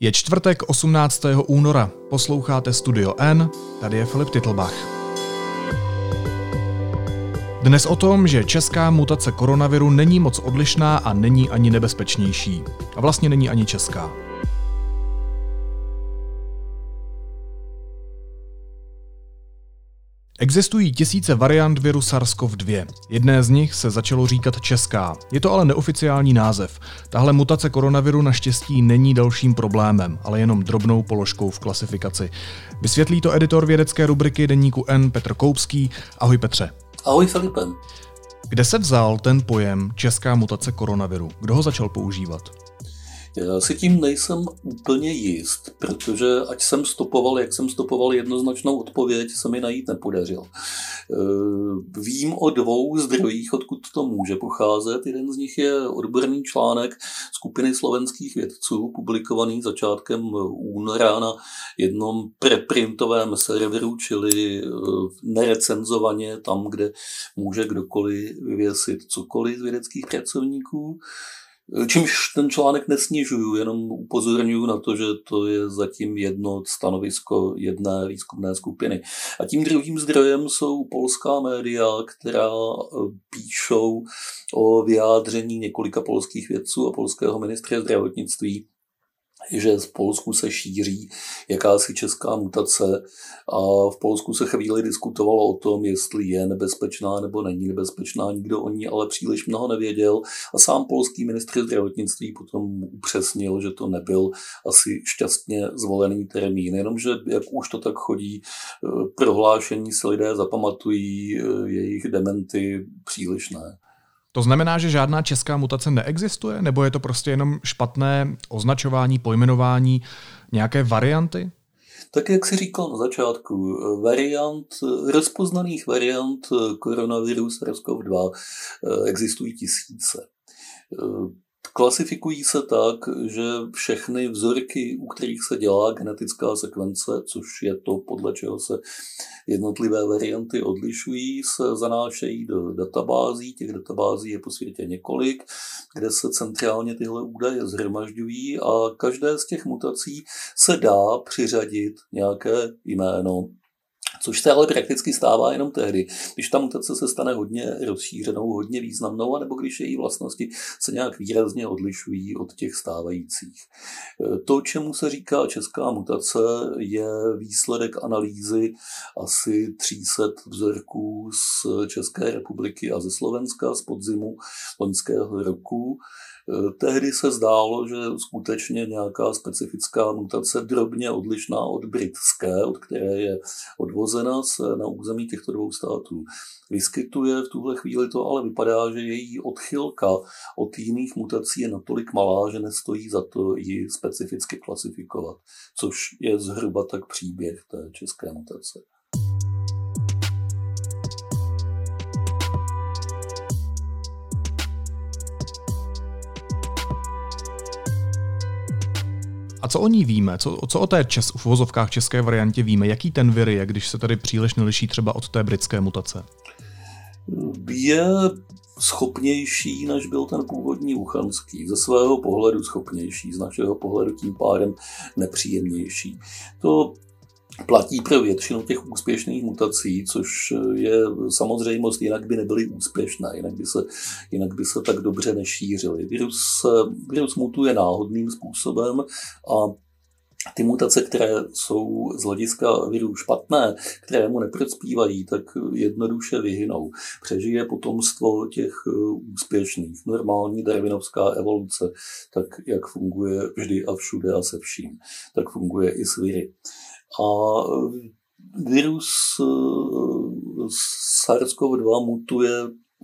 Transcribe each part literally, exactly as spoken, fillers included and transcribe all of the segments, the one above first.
Je čtvrtek osmnáctého února, posloucháte Studio N, tady je Filip Titlbach. Dnes o tom, že česká mutace koronaviru není moc odlišná a není ani nebezpečnější. A vlastně není ani česká. Existují tisíce variant viru SARS-C o V dva. Jedné z nich se začalo říkat česká. Je to ale neoficiální název. Tahle mutace koronaviru naštěstí není dalším problémem, ale jenom drobnou položkou v klasifikaci. Vysvětlí to editor vědecké rubriky deníku N Petr Koupský. Ahoj Petře. Ahoj Filipe. Kde se vzal ten pojem česká mutace koronaviru? Kdo ho začal používat? Já si tím nejsem úplně jist, protože ať jsem stopoval, jak jsem stopoval, jednoznačnou odpověď se mi najít nepodařil. Vím o dvou zdrojích, odkud to může pocházet. Jeden z nich je odborný článek skupiny slovenských vědců, publikovaný začátkem února na jednom preprintovém serveru, čili nerecenzovaně tam, kde může kdokoliv vyvěsit cokoliv z vědeckých pracovníků. Čímž ten článek nesnižuju, jenom upozorňuji na to, že to je zatím jedno stanovisko jedné výzkumné skupiny. A tím druhým zdrojem jsou polská média, která píšou o vyjádření několika polských vědců a polského ministra zdravotnictví, že v Polsku se šíří jakási česká mutace a v Polsku se chvíli diskutovalo o tom, jestli je nebezpečná nebo není nebezpečná. Nikdo o ní ale příliš mnoho nevěděl a sám polský ministr zdravotnictví potom upřesnil, že to nebyl asi šťastně zvolený termín. Jenomže jak už to tak chodí, prohlášení si lidé zapamatují, jejich dementy příliš ne. To znamená, že žádná česká mutace neexistuje? Nebo je to prostě jenom špatné označování, pojmenování, nějaké varianty? Tak jak jsi říkal na začátku, variant, rozpoznaných variant koronaviru SARS-C o V dva existují tisíce. Klasifikují se tak, že všechny vzorky, u kterých se dělá genetická sekvence, což je to, podle čeho se jednotlivé varianty odlišují, se zanášejí do databází. Těch databází je po světě několik, kde se centrálně tyhle údaje shromažďují a každé z těch mutací se dá přiřadit nějaké jméno. Což se ale prakticky stává jenom tehdy, když ta mutace se stane hodně rozšířenou, hodně významnou, anebo když její vlastnosti se nějak výrazně odlišují od těch stávajících. To, čemu se říká česká mutace, je výsledek analýzy asi tři sta vzorků z České republiky a ze Slovenska z podzimu loňského roku. Tehdy se zdálo, že skutečně nějaká specifická mutace, drobně odlišná od britské, od které je odvozena, se na území těchto dvou států vyskytuje. V tuhle chvíli to ale vypadá, že její odchylka od jiných mutací je natolik malá, že nestojí za to ji specificky klasifikovat, což je zhruba tak příběh té české mutace. A co o ní víme? Co, co o té čes, v uvozovkách české variantě víme? Jaký ten vir je, když se tady příliš neliší třeba od té britské mutace? Je schopnější, než byl ten původní wuchanský. Ze svého pohledu schopnější, z našeho pohledu tím pádem nepříjemnější. To platí pro většinu těch úspěšných mutací, což je samozřejmost, jinak by nebyly úspěšné, jinak by se, jinak by se tak dobře nešířily. Virus, virus mutuje náhodným způsobem a ty mutace, které jsou z hlediska viru špatné, které mu neprospívají, tak jednoduše vyhynou. Přežije potomstvo těch úspěšných. Normální darwinovská evoluce, tak jak funguje vždy a všude a se vším, tak funguje i s viry. A virus SARS-C o V dva mutuje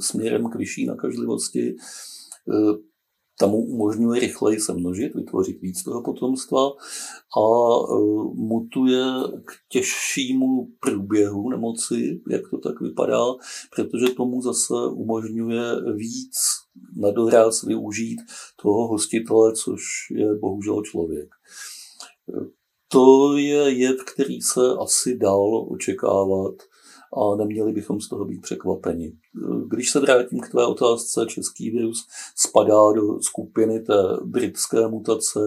směrem k vyšší nakažlivosti. Ta mu umožňuje rychleji se množit, vytvořit víc toho potomstva a mutuje k těžšímu průběhu nemoci, jak to tak vypadá, protože tomu zase umožňuje víc na doraz využít toho hostitele, což je bohužel člověk. To je jev, který se asi dal očekávat a neměli bychom z toho být překvapeni. Když se vrátím k tvé otázce, český virus spadá do skupiny té britské mutace,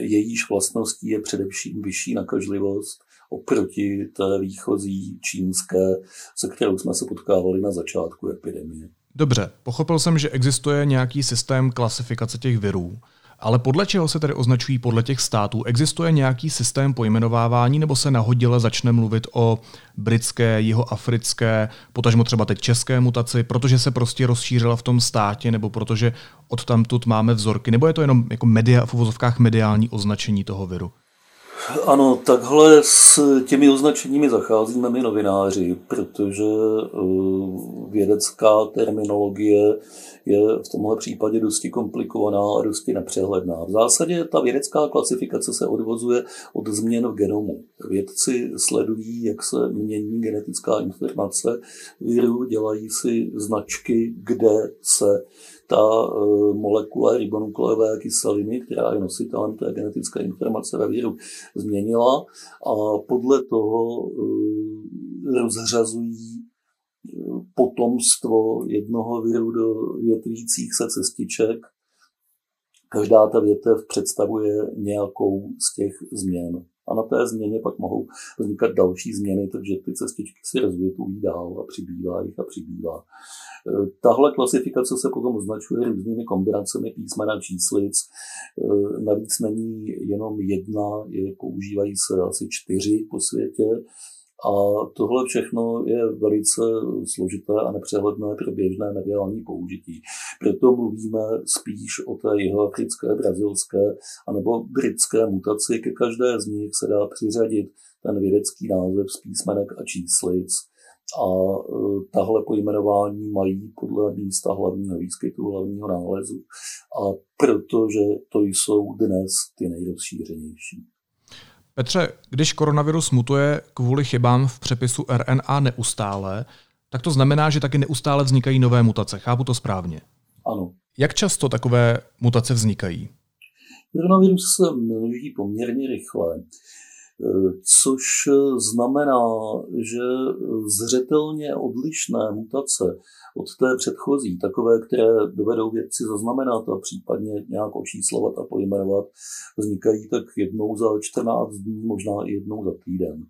jejíž vlastností je především vyšší nakažlivost oproti té výchozí čínské, se kterou jsme se potkávali na začátku epidemie. Dobře, pochopil jsem, že existuje nějaký systém klasifikace těch virů, ale podle čeho se tedy označují podle těch států? Existuje nějaký systém pojmenovávání, nebo se nahodile začne mluvit o britské, jihoafrické, potažmo třeba teď české mutaci, protože se prostě rozšířila v tom státě, nebo protože odtamtud máme vzorky, nebo je to jenom jako media, v uvozovkách mediální označení toho viru? Ano, takhle s těmi označeními zacházíme my novináři, protože vědecká terminologie je v tomhle případě dosti komplikovaná a dosti nepřehledná. V zásadě ta vědecká klasifikace se odvozuje od změn v genomu. Vědci sledují, jak se mění genetická informace viru, dělají si značky, kde se ta molekula ribonukleové kyseliny, která je nositelem té genetické informace ve viru, změnila a podle toho rozřazují potomstvo jednoho viru do větvících se cestiček. Každá ta větev představuje nějakou z těch změn. A na té změně pak mohou vznikat další změny, takže ty cestičky si rozvětvují dál a přibývá jich a přibývá. Tahle klasifikace se potom označuje různými kombinacemi písmen a číslic. Navíc není jenom jedna, je, používají se asi čtyři po světě. A tohle všechno je velice složité a nepřehledné pro běžné mediální použití. Proto mluvíme spíš o té jihoafrické, brazilské anebo britské mutaci. Ke každé z nich se dá přiřadit ten vědecký název z písmenek a číslic. A tahle pojmenování mají podle místa hlavního výskytu, hlavního nálezu. A protože to jsou dnes ty nejrozšířenější. Petře, když koronavirus mutuje kvůli chybám v přepisu R N A neustále, tak to znamená, že taky neustále vznikají nové mutace. Chápu to správně? Ano. Jak často takové mutace vznikají? Koronavirus se množí poměrně rychle, což znamená, že zřetelně odlišné mutace od té předchozí, takové, které dovedou vědci zaznamenat a případně nějak očíslovat a pojmenovat, vznikají tak jednou za čtrnáct dní, možná i jednou za týden.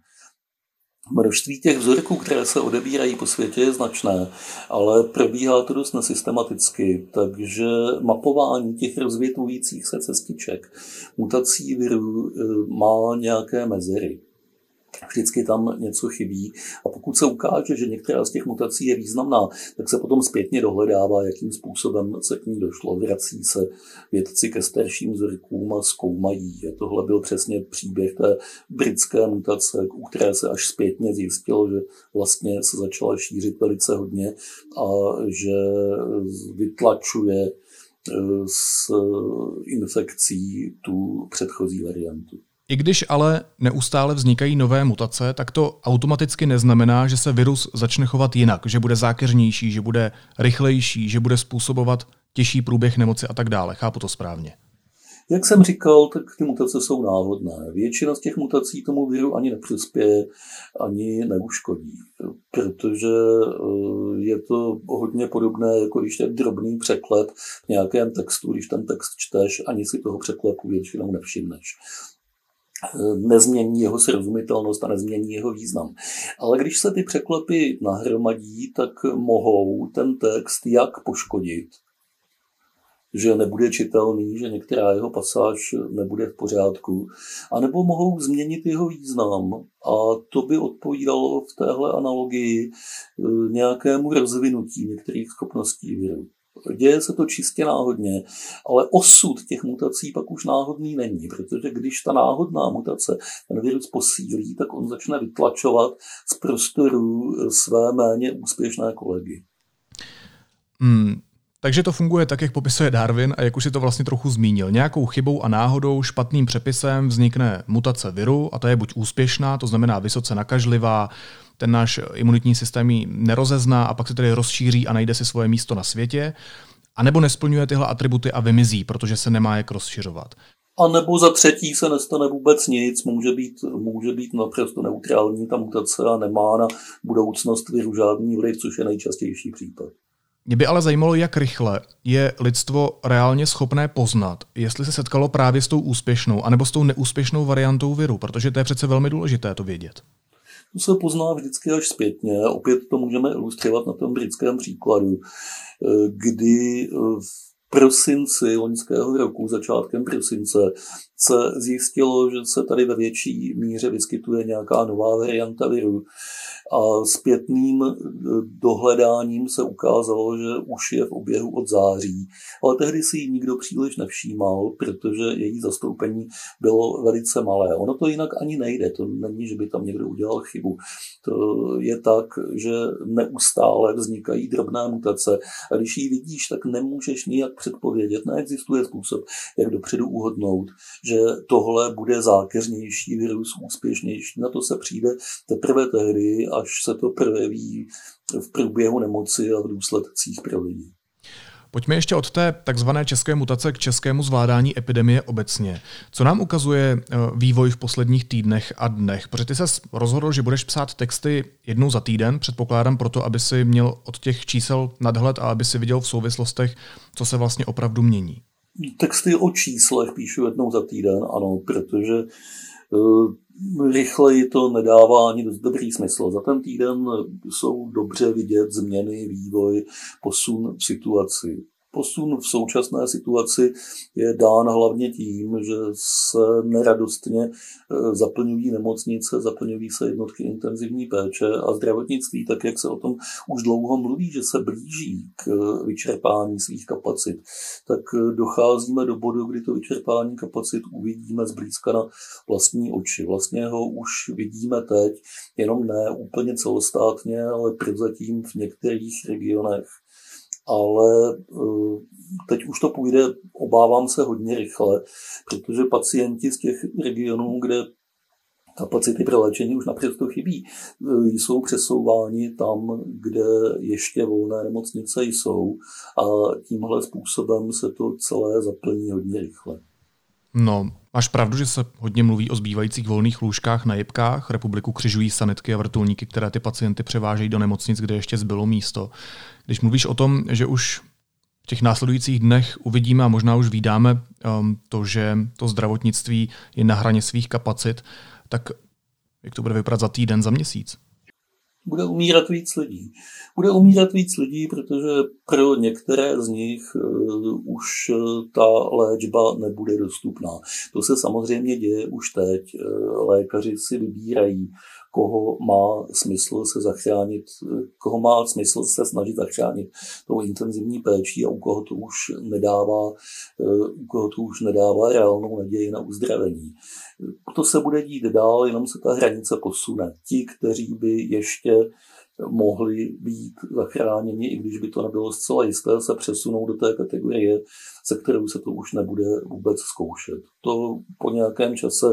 Množství těch vzorků, které se odebírají po světě, je značné, ale probíhá to dost nesystematicky, takže mapování těch rozvětvujících se cestiček mutací virů má nějaké mezery. Vždycky tam něco chybí a pokud se ukáže, že některá z těch mutací je významná, tak se potom zpětně dohledává, jakým způsobem se k ní došlo. Vrací se vědci ke starším vzorkům a zkoumají. A tohle byl přesně příběh té britské mutace, u které se až zpětně zjistilo, že vlastně se začala šířit velice hodně a že vytlačuje s infekcí tu předchozí variantu. I když ale neustále vznikají nové mutace, tak to automaticky neznamená, že se virus začne chovat jinak, že bude zákeřnější, že bude rychlejší, že bude způsobovat těžší průběh nemoci a tak dále. Chápu to správně? Jak jsem říkal, tak ty mutace jsou náhodné. Většina z těch mutací tomu viru ani nepřispěje, ani neuškodí, protože je to hodně podobné, jako když je drobný překlep v nějakém textu, když ten text čteš, ani si toho překlepu většinou nevšimneš. Nezmění jeho srozumitelnost a nezmění jeho význam. Ale když se ty překlepy nahromadí, tak mohou ten text jak poškodit, že nebude čitelný, že některá jeho pasáž nebude v pořádku, anebo mohou změnit jeho význam. A to by odpovídalo v téhle analogii nějakému rozvinutí některých schopností viru. Děje se to čistě náhodně, ale osud těch mutací pak už náhodný není, protože když ta náhodná mutace ten virus posílí, tak on začne vytlačovat z prostoru své méně úspěšné kolegy. Hmm, takže to funguje tak, jak popisuje Darwin a jak už si to vlastně trochu zmínil. Nějakou chybou a náhodou, špatným přepisem vznikne mutace viru a ta je buď úspěšná, to znamená vysoce nakažlivá, ten náš imunitní systém ji nerozezná a pak se tedy rozšíří a najde si svoje místo na světě, anebo nesplňuje tyhle atributy a vymizí, protože se nemá jak rozšiřovat. A nebo za třetí se nestane vůbec nic, může být, může být naprosto neutrální ta mutace a nemá na budoucnost viru žádný vliv, což je nejčastější případ. Mě by ale zajímalo, jak rychle je lidstvo reálně schopné poznat, jestli se setkalo právě s tou úspěšnou anebo s tou neúspěšnou variantou viru, protože to je přece velmi důležité to vědět. To se pozná vždycky až zpětně. Opět to můžeme ilustrovat na tom britském příkladu, kdy v prosinci loňského roku, začátkem prosince, se zjistilo, že se tady ve větší míře vyskytuje nějaká nová varianta viru a zpětným dohledáním se ukázalo, že už je v oběhu od září. Ale tehdy si ji nikdo příliš nevšímal, protože její zastoupení bylo velice malé. Ono to jinak ani nejde, to není, že by tam někdo udělal chybu. To je tak, že neustále vznikají drobné mutace a když ji vidíš, tak nemůžeš nijak předpovědět, neexistuje způsob, jak dopředu uhodnout, že tohle bude zákeřnější virus, úspěšnější. Na to se přijde teprve tehdy, až se to projeví v průběhu nemoci a v důsledcích pro lidi. Pojďme ještě od té takzvané české mutace k českému zvládání epidemie obecně. Co nám ukazuje vývoj v posledních týdnech a dnech? Protože ty ses rozhodl, že budeš psát texty jednou za týden, předpokládám proto, aby si měl od těch čísel nadhled a aby si viděl v souvislostech, co se vlastně opravdu mění. Texty o číslech píšu jednou za týden, ano, protože uh, rychleji to nedává ani dost dobrý smysl. Za ten týden jsou dobře vidět změny, vývoj, posun v situaci. Posun v současné situaci je dán hlavně tím, že se neradostně zaplňují nemocnice, zaplňují se jednotky intenzivní péče a zdravotnictví, tak jak se o tom už dlouho mluví, že se blíží k vyčerpání svých kapacit, tak docházíme do bodu, kdy to vyčerpání kapacit uvidíme zblízka na vlastní oči. Vlastně ho už vidíme teď, jenom ne úplně celostátně, ale prozatím v některých regionech. Ale teď už to půjde, obávám se, hodně rychle, protože pacienti z těch regionů, kde kapacity pro léčení už naprosto chybí, jsou přesouváni tam, kde ještě volné nemocnice jsou a tímhle způsobem se to celé zaplní hodně rychle. No, máš pravdu, že se hodně mluví o zbývajících volných lůžkách na jipkách. Republiku křižují sanitky a vrtulníky, které ty pacienty převážejí do nemocnic, kde ještě zbylo místo. Když mluvíš o tom, že už v těch následujících dnech uvidíme a možná už vídáme um, to, že to zdravotnictví je na hraně svých kapacit, tak jak to bude vypadat za týden, za měsíc? Bude umírat víc lidí. Bude umírat víc lidí, protože pro některé z nich už ta léčba nebude dostupná. To se samozřejmě děje už teď. Lékaři si vybírají, koho má smysl se zachránit, koho má smysl se snažit zachránit tou intenzivní péčí a u koho to už nedává, u koho to už nedává reálnou naději na uzdravení. To se bude dít dál, jenom se ta hranice posune. Ti, kteří by ještě mohli být zachráněni, i když by to nebylo zcela jisté, se přesunou do té kategorie, se kterou se to už nebude vůbec zkoušet. To po nějakém čase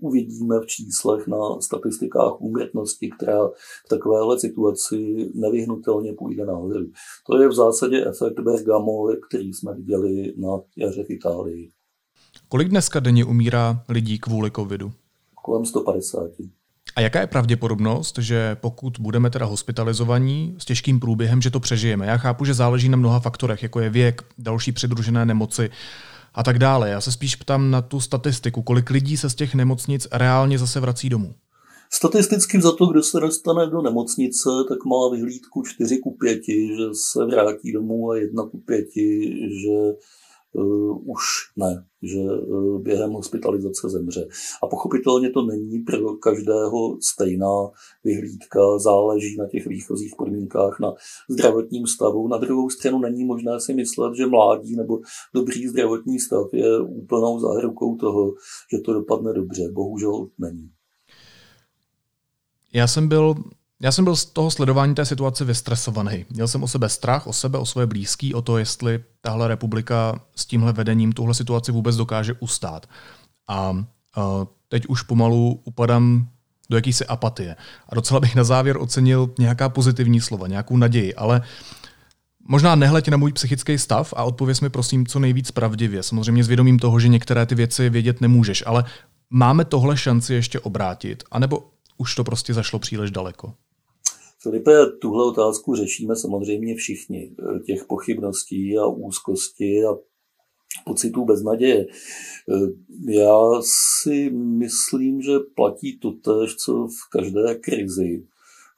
uvidíme v číslech na statistikách úmrtnosti, která v takovéhle situaci nevyhnutelně půjde nahoru. To je v zásadě efekt Bergamo, který jsme viděli na jaře v Itálii. Kolik dneska denně umírá lidí kvůli covidu? Kolem sto padesát. A jaká je pravděpodobnost, že pokud budeme teda hospitalizovaní s těžkým průběhem, že to přežijeme? Já chápu, že záleží na mnoha faktorech, jako je věk, další přidružené nemoci a tak dále. Já se spíš ptám na tu statistiku, kolik lidí se z těch nemocnic reálně zase vrací domů. Statisticky za to, kdo se dostane do nemocnice, tak má vyhlídku čtyři ku pěti, že se vrátí domů a jedna ku pěti, že Uh, už ne, že uh, během hospitalizace zemře. A pochopitelně to není pro každého stejná vyhlídka, záleží na těch výchozích podmínkách, na zdravotním stavu. Na druhou stranu není možné si myslet, že mládí nebo dobrý zdravotní stav je úplnou zárukou toho, že to dopadne dobře. Bohužel není. Já jsem byl... Já jsem byl z toho sledování té situace vystresovaný. Měl jsem o sebe strach, o sebe, o své blízký, o to, jestli tahle republika s tímhle vedením tuhle situaci vůbec dokáže ustát. A, a teď už pomalu upadám do jakýsi apatie. A docela bych na závěr ocenil nějaká pozitivní slova, nějakou naději, ale Možná nehleď na můj psychický stav a odpověz mi prosím co nejvíc pravdivě. Samozřejmě s vědomím toho, že některé ty věci vědět nemůžeš, ale máme tohle šanci ještě obrátit, anebo už to prostě zašlo příliš daleko? Filipe, tuhle otázku řešíme samozřejmě všichni. Těch pochybností a úzkosti a pocitů beznaděje. Já si myslím, že platí totéž, co v každé krizi.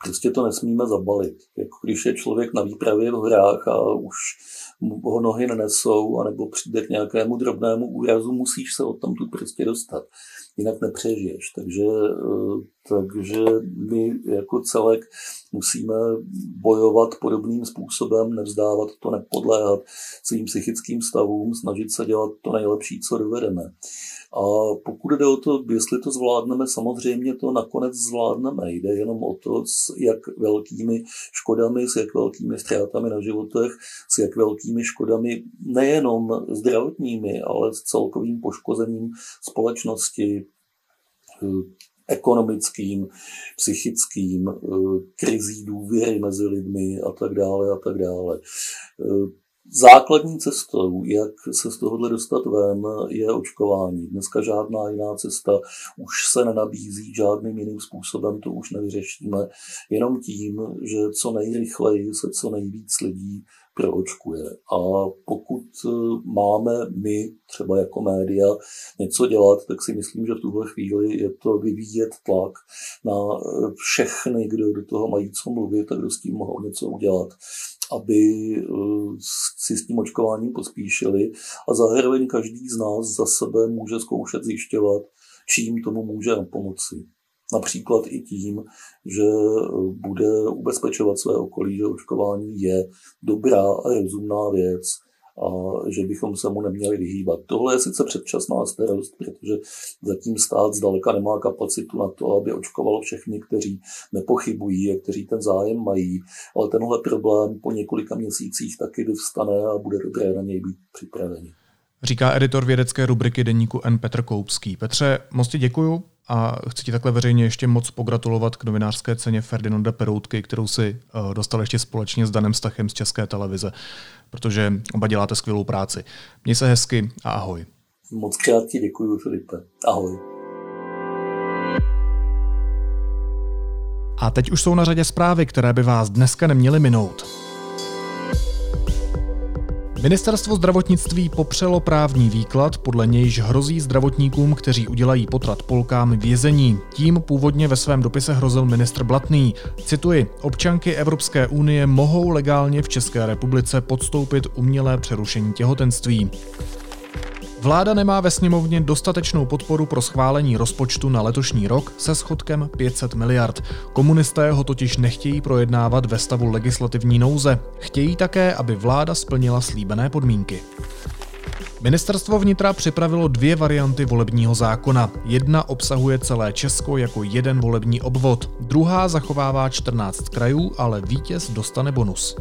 Prostě to nesmíme zabalit. Jako když je člověk na výpravě v horách a už ho nohy nenesou, anebo přijde k nějakému drobnému úrazu, musíš se odtamtud prostě dostat. Jinak nepřežiješ. Takže, takže my jako celek musíme bojovat podobným způsobem, nevzdávat to, nepodléhat svým psychickým stavům, snažit se dělat to nejlepší, co dovedeme. A pokud jde o to, jestli to zvládneme, samozřejmě to nakonec zvládneme. Jde jenom o to, s jak velkými škodami, s jak velkými ztrátami na životech, s jak velkými škodami nejenom zdravotními, ale s celkovým poškozením společnosti, ekonomickým, psychickým, krizí důvěry mezi lidmi a tak dále a tak dále. Základní cestou, jak se z tohohle dostat ven, je očkování. Dneska žádná jiná cesta už se nenabízí, žádným jiným způsobem to už nevyřešíme, jenom tím, že co nejrychleji se co nejvíc lidí proočkuje. A pokud máme my, třeba jako média, něco dělat, tak si myslím, že v tuhle chvíli je to vyvíjet tlak na všechny, kdo do toho mají co mluvit a kdo s tím mohou něco udělat, aby si s tím očkováním pospíšili, a zároveň každý z nás za sebe může zkoušet zjišťovat, čím tomu může pomoci. Například i tím, že bude ubezpečovat své okolí, že očkování je dobrá a rozumná věc a že bychom se mu neměli vyhýbat. Tohle je sice předčasná starost, protože zatím stát zdaleka nemá kapacitu na to, aby očkoval všechny, kteří nepochybují a kteří ten zájem mají, ale tenhle problém po několika měsících taky vyvstane a bude dobré na něj být připravený. Říká editor vědecké rubriky deníku N Petr Koupský. Petře, moc ti děkuju a chci ti takhle veřejně ještě moc pogratulovat k novinářské ceně Ferdinanda Peroutky, kterou si dostal ještě společně s Danem Stachem z České televize, protože oba děláte skvělou práci. Měj se hezky a ahoj. Moc krát ti děkuju, Filipe. Ahoj. A teď už jsou na řadě zprávy, které by vás dneska neměly minout. Ministerstvo zdravotnictví popřelo právní výklad, podle nějž hrozí zdravotníkům, kteří udělají potrat Polkám, vězení. Tím původně ve svém dopise hrozil ministr Blatný. Cituji, občanky Evropské unie mohou legálně v České republice podstoupit umělé přerušení těhotenství. Vláda nemá ve sněmovně dostatečnou podporu pro schválení rozpočtu na letošní rok se schodkem pět set miliard. Komunisté ho totiž nechtějí projednávat ve stavu legislativní nouze. Chtějí také, aby vláda splnila slíbené podmínky. Ministerstvo vnitra připravilo dvě varianty volebního zákona. Jedna obsahuje celé Česko jako jeden volební obvod, druhá zachovává čtrnáct krajů, ale vítěz dostane bonus.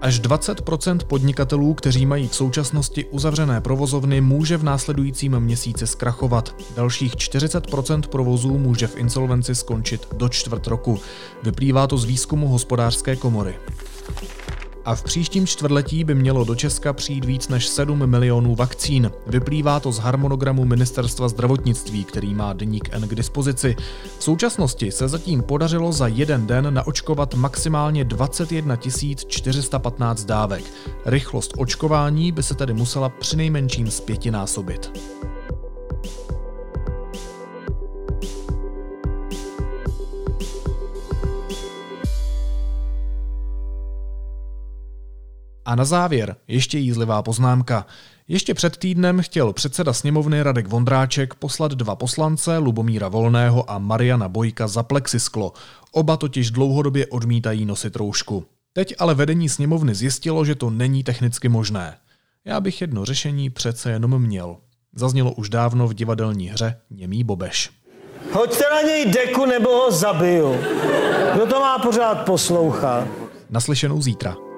Až dvacet procent podnikatelů, kteří mají v současnosti uzavřené provozovny, může v následujícím měsíci zkrachovat. Dalších čtyřicet procent provozů může v insolvenci skončit do čtvrt roku. Vyplývá to z výzkumu Hospodářské komory. A v příštím čtvrtletí by mělo do Česka přijít víc než sedm milionů vakcín. Vyplývá to z harmonogramu Ministerstva zdravotnictví, který má deník N k dispozici. V současnosti se zatím podařilo za jeden den naočkovat maximálně dvacet jedna tisíc čtyři sta patnáct dávek. Rychlost očkování by se tedy musela přinejmenším z pětinásobit. A na závěr ještě jízlivá poznámka. Ještě před týdnem chtěl předseda sněmovny Radek Vondráček poslat dva poslance, Lubomíra Volného a Mariana Bojka, za plexisklo. Oba totiž dlouhodobě odmítají nosit roušku. Teď ale vedení sněmovny zjistilo, že to není technicky možné. Já bych jedno řešení přece jenom měl. Zaznělo už dávno v divadelní hře Němý Bobeš. Hoďte na něj deku nebo ho zabiju. Kdo to má pořád poslouchat? Naslyšenou zítra.